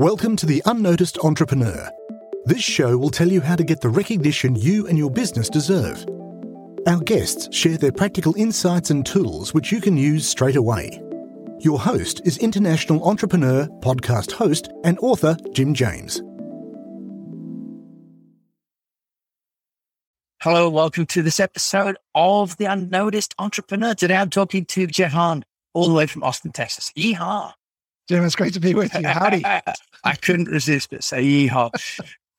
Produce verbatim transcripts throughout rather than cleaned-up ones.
Welcome to The Unnoticed Entrepreneur. This show will tell you how to get the recognition you and your business deserve. Our guests share their practical insights and tools which you can use straight away. Your host is international entrepreneur, podcast host, and author Jim James. Hello, welcome to this episode of The Unnoticed Entrepreneur. Today I'm talking to Jeff Hahn, all the way from Austin, Texas. Yeehaw! Jim, it's great to be with you. Howdy. I couldn't resist but say yeehaw.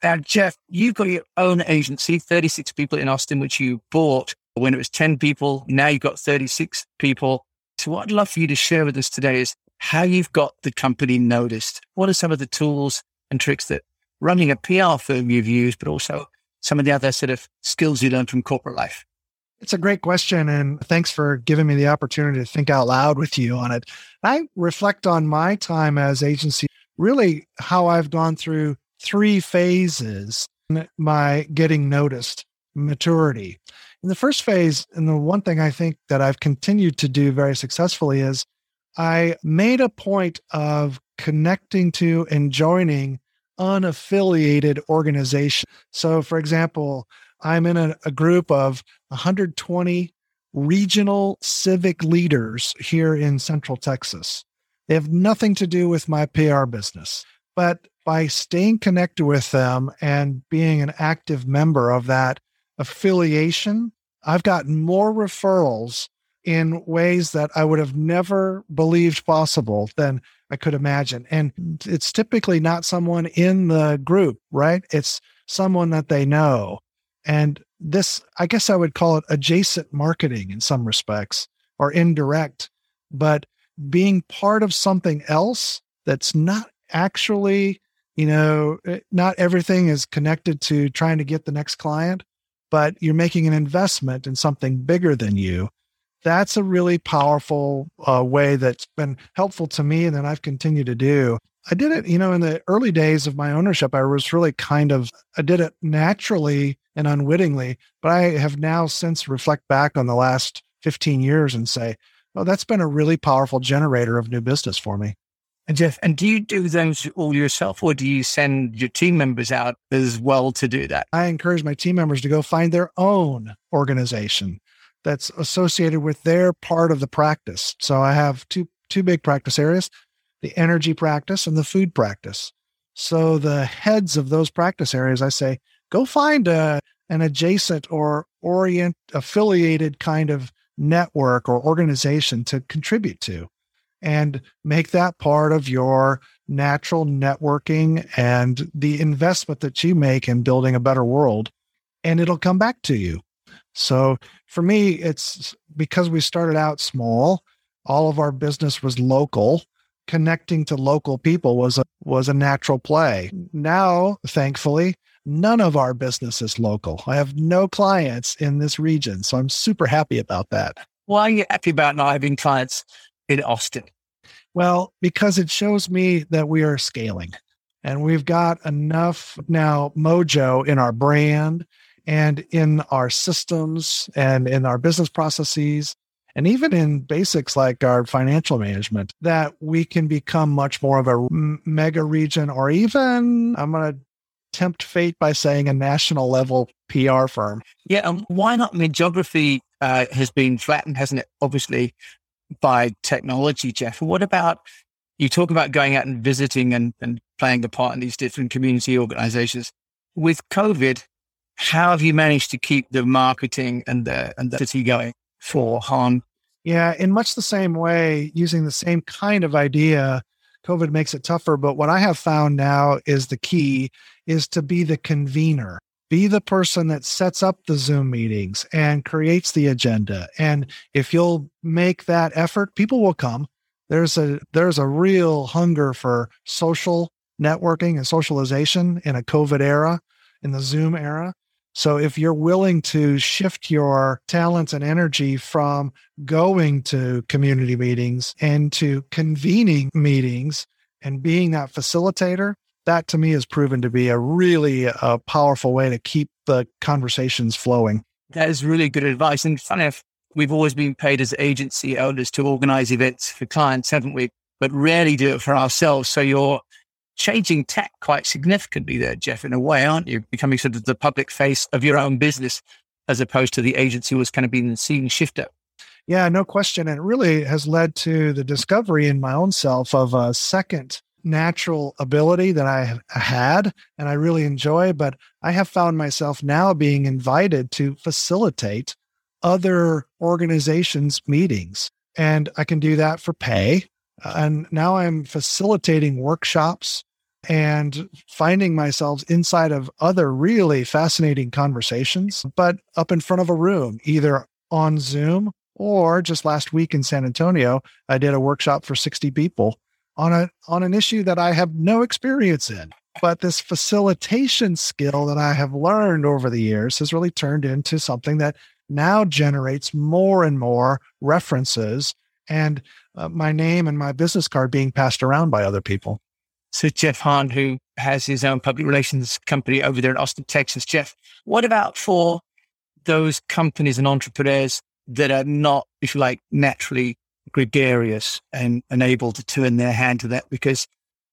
Now, Jeff, you've got your own agency, thirty-six people in Austin, which you bought when it was ten people. Now you've got thirty-six people. So what I'd love for you to share with us today is how you've got the company noticed. What are some of the tools and tricks that running a P R firm you've used, but also some of the other sort of skills you learned from corporate life? It's a great question. And thanks for giving me the opportunity to think out loud with you on it. I reflect on my time as agency, really how I've gone through three phases in my getting noticed maturity. In the first phase, and the one thing I think that I've continued to do very successfully is I made a point of connecting to and joining unaffiliated organizations. So for example, I'm in a, a group of one hundred twenty regional civic leaders here in Central Texas. They have nothing to do with my P R business, but by staying connected with them and being an active member of that affiliation, I've gotten more referrals in ways that I would have never believed possible than I could imagine. And it's typically not someone in the group, right? It's someone that they know. And this, I guess I would call it adjacent marketing in some respects, or indirect, but being part of something else that's not actually, you know, not everything is connected to trying to get the next client, but you're making an investment in something bigger than you. That's a really powerful uh, way that's been helpful to me and that I've continued to do. I did it, you know, in the early days of my ownership, I was really kind of, I did it naturally and unwittingly, but I have now since reflect back on the last fifteen years and say, oh, that's been a really powerful generator of new business for me. And Jeff, and do you do those all yourself or do you send your team members out as well to do that? I encourage my team members to go find their own organization that's associated with their part of the practice. So I have two two big practice areas, the energy practice and the food practice. So the heads of those practice areas, I say, go find a, an adjacent or orient affiliated kind of network or organization to contribute to and make that part of your natural networking and the investment that you make in building a better world, and it'll come back to you. So for me, it's because we started out small, all of our business was local, connecting to local people was a, was a natural play. Now, thankfully, none of our business is local. I have no clients in this region, so I'm super happy about that. Why are you happy about not having clients in Austin? Well, because it shows me that we are scaling and we've got enough now mojo in our brand and in our systems and in our business processes, and even in basics like our financial management, that we can become much more of a mega region, or even, I'm going to tempt fate by saying, a national level P R firm. Yeah, and why not? I mean, geography uh, has been flattened, hasn't it? Obviously, by technology, Jeff. What about, you talk about going out and visiting and, and playing a part in these different community organizations. With COVID, how have you managed to keep the marketing and the and the city going for Hahn? Yeah, in much the same way, using the same kind of idea, COVID makes it tougher. But what I have found now is the key is to be the convener, be the person that sets up the Zoom meetings and creates the agenda. And if you'll make that effort, people will come. There's a there's a real hunger for social networking and socialization in a COVID era, in the Zoom era. So if you're willing to shift your talents and energy from going to community meetings and to convening meetings and being that facilitator, that to me has proven to be a really uh, powerful way to keep the conversations flowing. That is really good advice. And funny enough, we've always been paid as agency owners to organize events for clients, haven't we? But rarely do it for ourselves. So you're changing tack quite significantly there, Jeff, in a way, aren't you? Becoming sort of the public face of your own business as opposed to the agency was kind of being the scene shifter. Yeah, no question. And it really has led to the discovery in my own self of a second natural ability that I had and I really enjoy, but I have found myself now being invited to facilitate other organizations' meetings. And I can do that for pay. And now I'm facilitating workshops and finding myself inside of other really fascinating conversations, but up in front of a room, either on Zoom or just last week in San Antonio, I did a workshop for sixty people on a on an issue that I have no experience in. But this facilitation skill that I have learned over the years has really turned into something that now generates more and more references and uh, my name and my business card being passed around by other people. So Jeff Hahn, who has his own public relations company over there in Austin, Texas. Jeff, what about for those companies and entrepreneurs that are not, if you like, naturally gregarious and unable to turn their hand to that? Because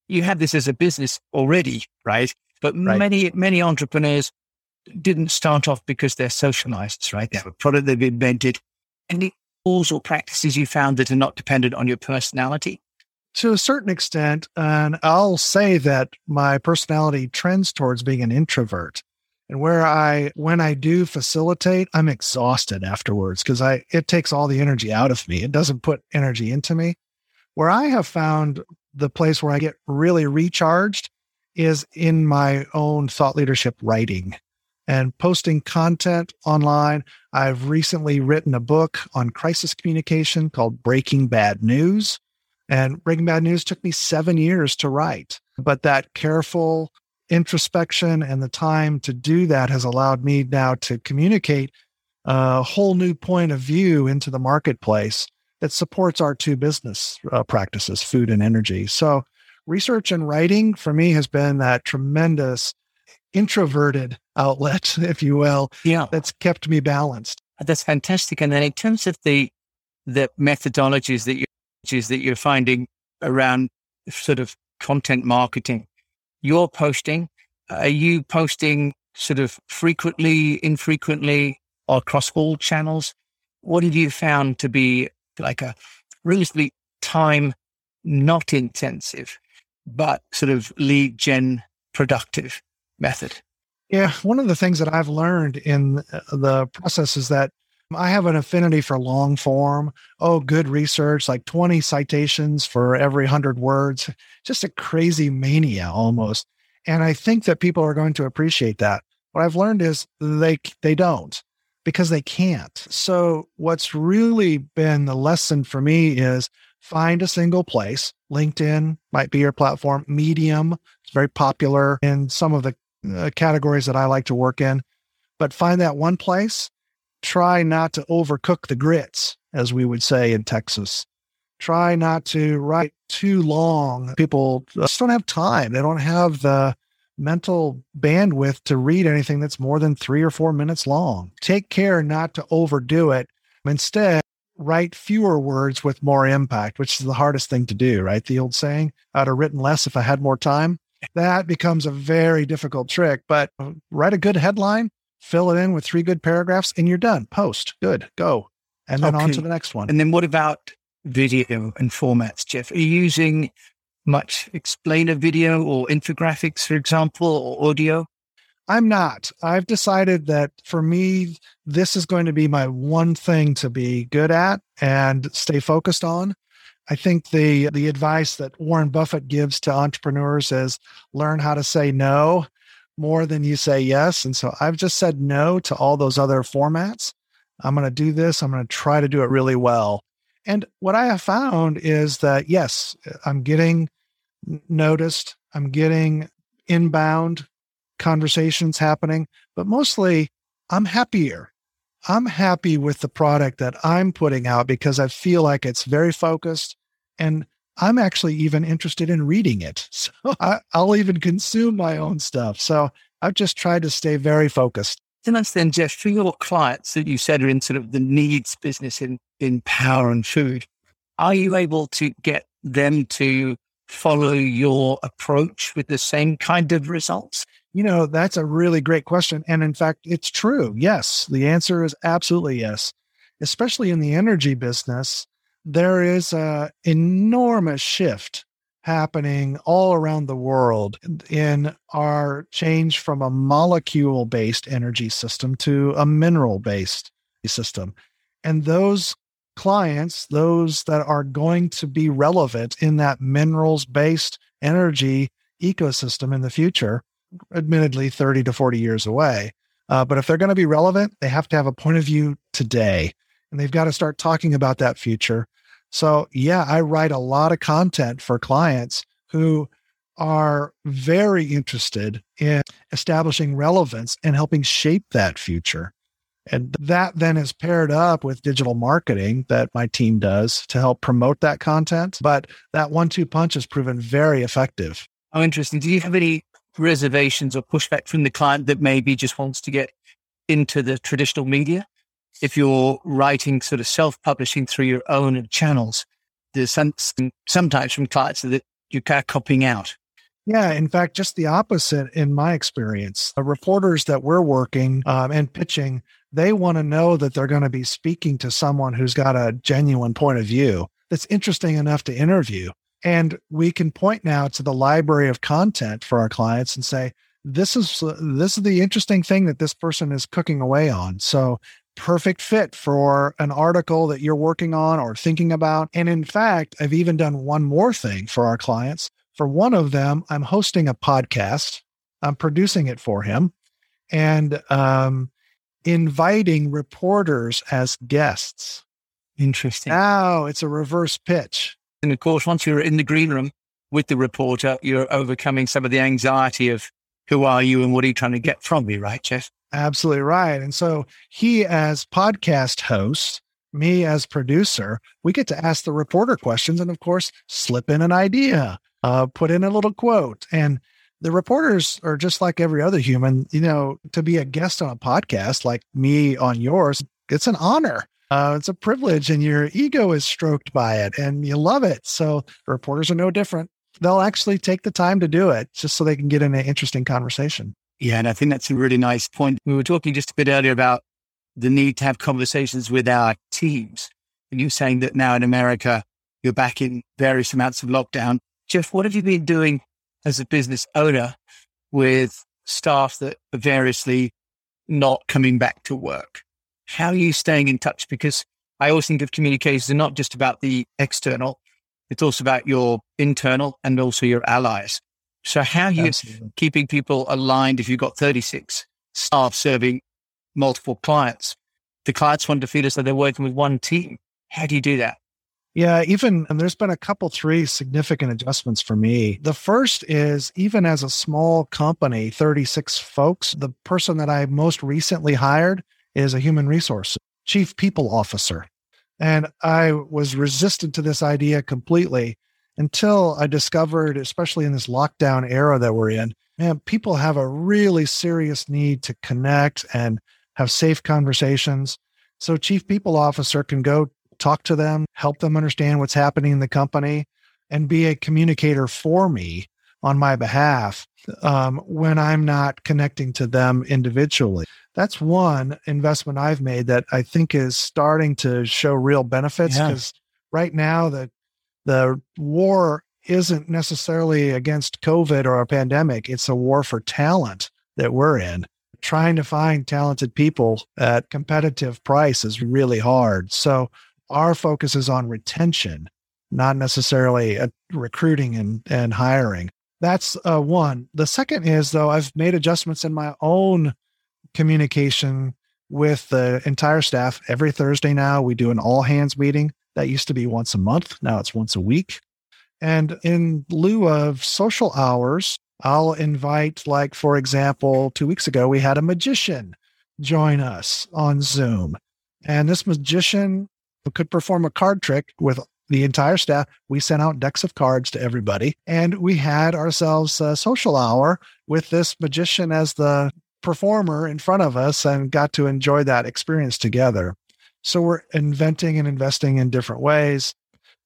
you have this as a business already, right? But right. many, many entrepreneurs didn't start off because they're socialites, right? They have a product they've invented. Any tools or practices you found that are not dependent on your personality? To a certain extent, and I'll say that my personality trends towards being an introvert. And where I, when I do facilitate, I'm exhausted afterwards because I, it takes all the energy out of me. It doesn't put energy into me. Where I have found the place where I get really recharged is in my own thought leadership writing and posting content online. I've recently written a book on crisis communication called Breaking Bad News. And Breaking Bad News took me seven years to write, but that careful introspection and the time to do that has allowed me now to communicate a whole new point of view into the marketplace that supports our two business uh, practices, food and energy. So research and writing for me has been that tremendous introverted outlet, if you will, yeah. that's kept me balanced. That's fantastic. And then in terms of the the methodologies that you're, that you're finding around sort of content marketing, you're posting, are you posting sort of frequently, infrequently, or across all channels? What have you found to be like a reasonably time not intensive, but sort of lead gen productive method? Yeah. One of the things that I've learned in the process is that I have an affinity for long form. Oh, good research, like twenty citations for every one hundred words, just a crazy mania almost. And I think that people are going to appreciate that. What I've learned is they they don't because they can't. So what's really been the lesson for me is find a single place. LinkedIn might be your platform. Medium, it's very popular in some of the uh, categories that I like to work in. But find that one place. Try not to overcook the grits, as we would say in Texas. Try not to write too long. People just don't have time. They don't have the mental bandwidth to read anything that's more than three or four minutes long. Take care not to overdo it. Instead, write fewer words with more impact, which is the hardest thing to do, right? The old saying, I'd have written less if I had more time. That becomes a very difficult trick, but write a good headline. Fill it in with three good paragraphs and you're done. Post. Good. Go. And then okay. on to the next one. And then what about video and formats, Jeff? Are you using much explainer video or infographics, for example, or audio? I'm not. I've decided that for me, this is going to be my one thing to be good at and stay focused on. I think the the advice that Warren Buffett gives to entrepreneurs is learn how to say no more than you say yes. And so I've just said no to all those other formats. I'm going to do this. I'm going to try to do it really well. And what I have found is that, yes, I'm getting noticed. I'm getting inbound conversations happening, but mostly I'm happier. I'm happy with the product that I'm putting out because I feel like it's very focused and I'm actually even interested in reading it. So I, I'll even consume my own stuff. So I've just tried to stay very focused. And that's then, Jeff, for your clients that you said are in sort of the needs business in, in power and food, are you able to get them to follow your approach with the same kind of results? You know, that's a really great question. And in fact, it's true. Yes, the answer is absolutely yes. Especially in the energy business, there is an enormous shift happening all around the world in our change from a molecule-based energy system to a mineral-based system. And those clients, those that are going to be relevant in that minerals-based energy ecosystem in the future, admittedly thirty to forty years away, uh, but if they're going to be relevant, they have to have a point of view today, and they've got to start talking about that future. So yeah, I write a lot of content for clients who are very interested in establishing relevance and helping shape that future. And that then is paired up with digital marketing that my team does to help promote that content. But that one two punch has proven very effective. Oh, interesting. Do you have any reservations or pushback from the client that maybe just wants to get into the traditional media? If you're writing sort of self-publishing through your own channels, there's some, sometimes from clients that you're copying out. Yeah, in fact, just the opposite in my experience. The reporters that we're working um, and pitching, they want to know that they're going to be speaking to someone who's got a genuine point of view that's interesting enough to interview. And we can point now to the library of content for our clients and say, this is this is the interesting thing that this person is cooking away on. So perfect fit for an article that you're working on or thinking about. And in fact, I've even done one more thing for our clients. For one of them, I'm hosting a podcast. I'm producing it for him and um, inviting reporters as guests. Interesting. Now it's a reverse pitch. And of course, once you're in the green room with the reporter, you're overcoming some of the anxiety of who are you and what are you trying to get from me, right, Jeff? Absolutely right. And so he as podcast host, me as producer, we get to ask the reporter questions and, of course, slip in an idea, uh, put in a little quote. And the reporters are just like every other human, you know, to be a guest on a podcast like me on yours, it's an honor. Uh, it's a privilege and your ego is stroked by it and you love it. So reporters are no different. They'll actually take the time to do it just so they can get in an interesting conversation. Yeah. And I think that's a really nice point. We were talking just a bit earlier about the need to have conversations with our teams. And you're saying that now in America, you're back in various amounts of lockdown. Jeff, what have you been doing as a business owner with staff that are variously not coming back to work? How are you staying in touch? Because I always think of communications are not just about the external. It's also about your internal and also your allies. So how are you Absolutely. keeping people aligned if you've got thirty-six staff serving multiple clients? The clients want to feel as though they're working with one team. How do you do that? Yeah, even, and there's been a couple, three significant adjustments for me. The first is even as a small company, thirty-six folks, the person that I most recently hired is a human resource chief people officer. And I was resistant to this idea completely until I discovered, especially in this lockdown era that we're in, man, people have a really serious need to connect and have safe conversations. So chief people officer can go talk to them, help them understand what's happening in the company, and be a communicator for me on my behalf um, when I'm not connecting to them individually. That's one investment I've made that I think is starting to show real benefits because yeah. right now the the war isn't necessarily against COVID or a pandemic. It's a war for talent that we're in. Trying to find talented people at competitive price is really hard. So our focus is on retention, not necessarily recruiting and, and hiring. That's uh, one. The second is, though, I've made adjustments in my own communication with the entire staff. Every Thursday now, we do an all-hands meeting. That used to be once a month. Now it's once a week. And in lieu of social hours, I'll invite, like, for example, two weeks ago, we had a magician join us on Zoom. And this magician could perform a card trick with the entire staff. We sent out decks of cards to everybody. And we had ourselves a social hour with this magician as the performer in front of us and got to enjoy that experience together. So we're inventing and investing in different ways.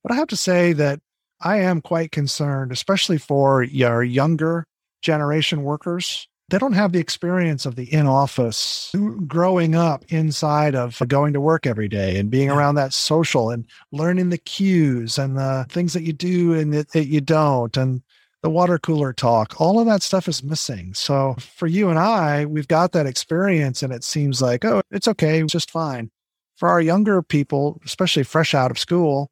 But I have to say that I am quite concerned, especially for your younger generation workers. They don't have the experience of the in-office, growing up inside of going to work every day and being around that social and learning the cues and the things that you do and that, that you don't and the water cooler talk. All of that stuff is missing. So for you and I, we've got that experience and it seems like, oh, it's okay, it's just fine. For our younger people, especially fresh out of school,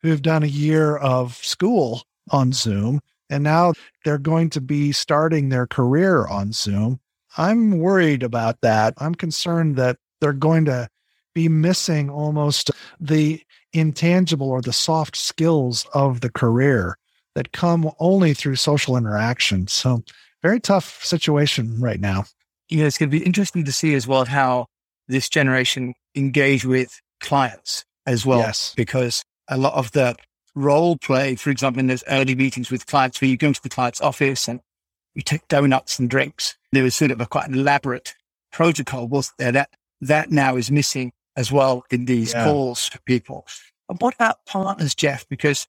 who've done a year of school on Zoom, and now they're going to be starting their career on Zoom. I'm worried about that. I'm concerned that they're going to be missing almost the intangible or the soft skills of the career that come only through social interaction. So very tough situation right now. Yeah, it's going to be interesting to see as well how this generation engage with clients as well. Yes. Because a lot of the role play, for example, in those early meetings with clients where you go into the client's office and you take donuts and drinks, there was sort of a quite elaborate protocol, wasn't there? That, that now is missing as well in these yeah. calls for people. And what about partners, Jeff? Because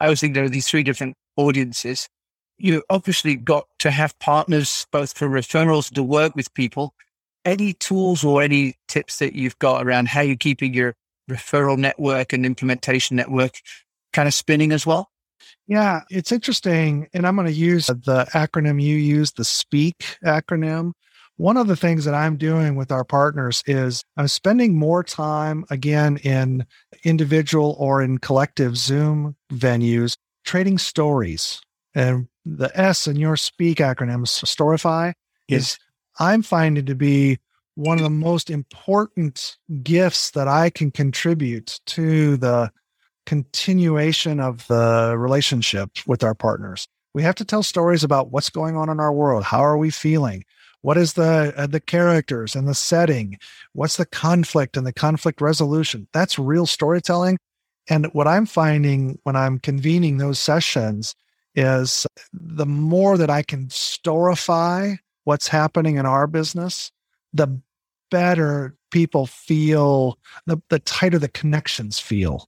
I always think there are these three different audiences. You obviously got to have partners both for referrals to work with people. Any tools or any tips that you've got around how you're keeping your referral network and implementation network kind of spinning as well? Yeah, it's interesting. And I'm going to use the acronym you use, the SPEAK acronym. One of the things that I'm doing with our partners is I'm spending more time, again, in individual or in collective Zoom venues, trading stories. And the S in your SPEAK acronym, Storify, yes. is I'm finding to be one of the most important gifts that I can contribute to the continuation of the relationship with our partners. We have to tell stories about what's going on in our world. How are we feeling? What is the uh, the characters and the setting? What's the conflict and the conflict resolution? That's real storytelling. And what I'm finding when I'm convening those sessions is the more that I can storify what's happening in our business, the better people feel, the, the tighter the connections feel.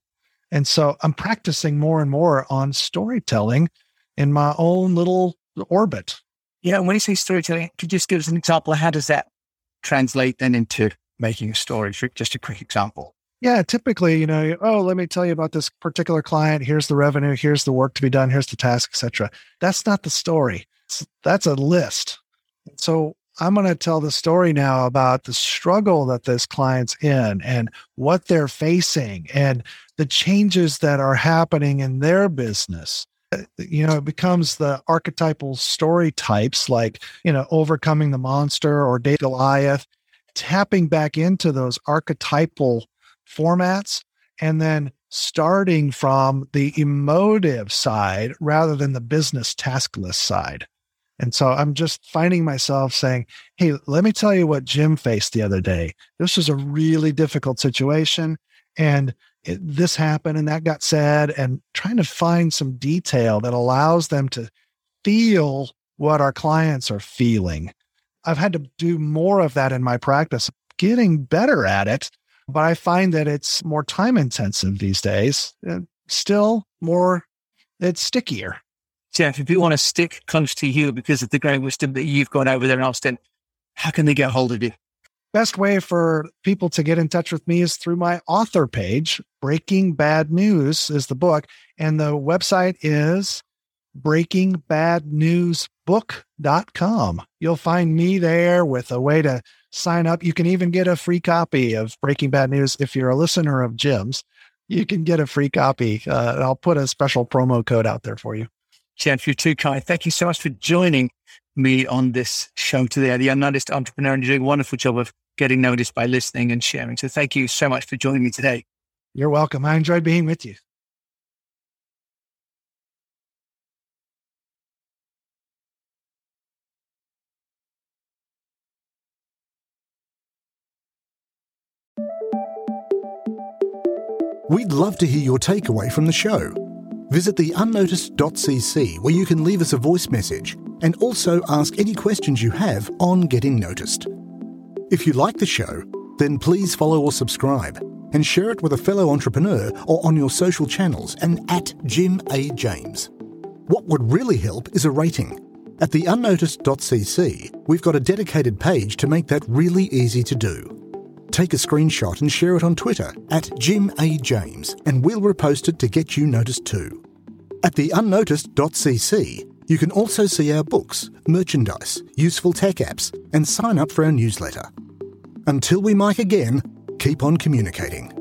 And so I'm practicing more and more on storytelling in my own little orbit. Yeah. And when you say storytelling, could you just give us an example? How does that translate then into making a story? Just a quick example. Yeah. Typically, you know, oh, let me tell you about this particular client. Here's the revenue. Here's the work to be done. Here's the task, et cetera. That's not the story. That's a list. So I'm going to tell the story now about the struggle that this client's in and what they're facing and the changes that are happening in their business. You know, it becomes the archetypal story types like, you know, overcoming the monster or David Goliath, tapping back into those archetypal formats and then starting from the emotive side rather than the business task list side. And so I'm just finding myself saying, hey, let me tell you what Jim faced the other day. This was a really difficult situation and it, this happened and that got said, and trying to find some detail that allows them to feel what our clients are feeling. I've had to do more of that in my practice, getting better at it, but I find that it's more time intensive these days. Still more, it's stickier. Jeff, if you want to stick close to you because of the great wisdom that you've got over there in Austin, how can they get hold of you? Best way for people to get in touch with me is through my author page. Breaking Bad News is the book. And the website is breaking bad news book dot com. You'll find me there with a way to sign up. You can even get a free copy of Breaking Bad News. If you're a listener of Jim's, you can get a free copy. Uh, and I'll put a special promo code out there for you. Jeff, you're too kind. Thank you so much for joining me on this show today. The Unnoticed Entrepreneur, and you're doing a wonderful job of getting noticed by listening and sharing. So thank you so much for joining me today. You're welcome. I enjoyed being with you. We'd love to hear your takeaway from the show. Visit the unnoticed dot c c where you can leave us a voice message and also ask any questions you have on getting noticed. If you like the show, then please follow or subscribe and share it with a fellow entrepreneur or on your social channels and at Jim A. James. What would really help is a rating. At the unnoticed dot c c, we've got a dedicated page to make that really easy to do. Take a screenshot and share it on Twitter at Jim A. James, and we'll repost it to get you noticed too. At the unnoticed dot c c, you can also see our books, merchandise, useful tech apps, and sign up for our newsletter. Until we mic again, keep on communicating.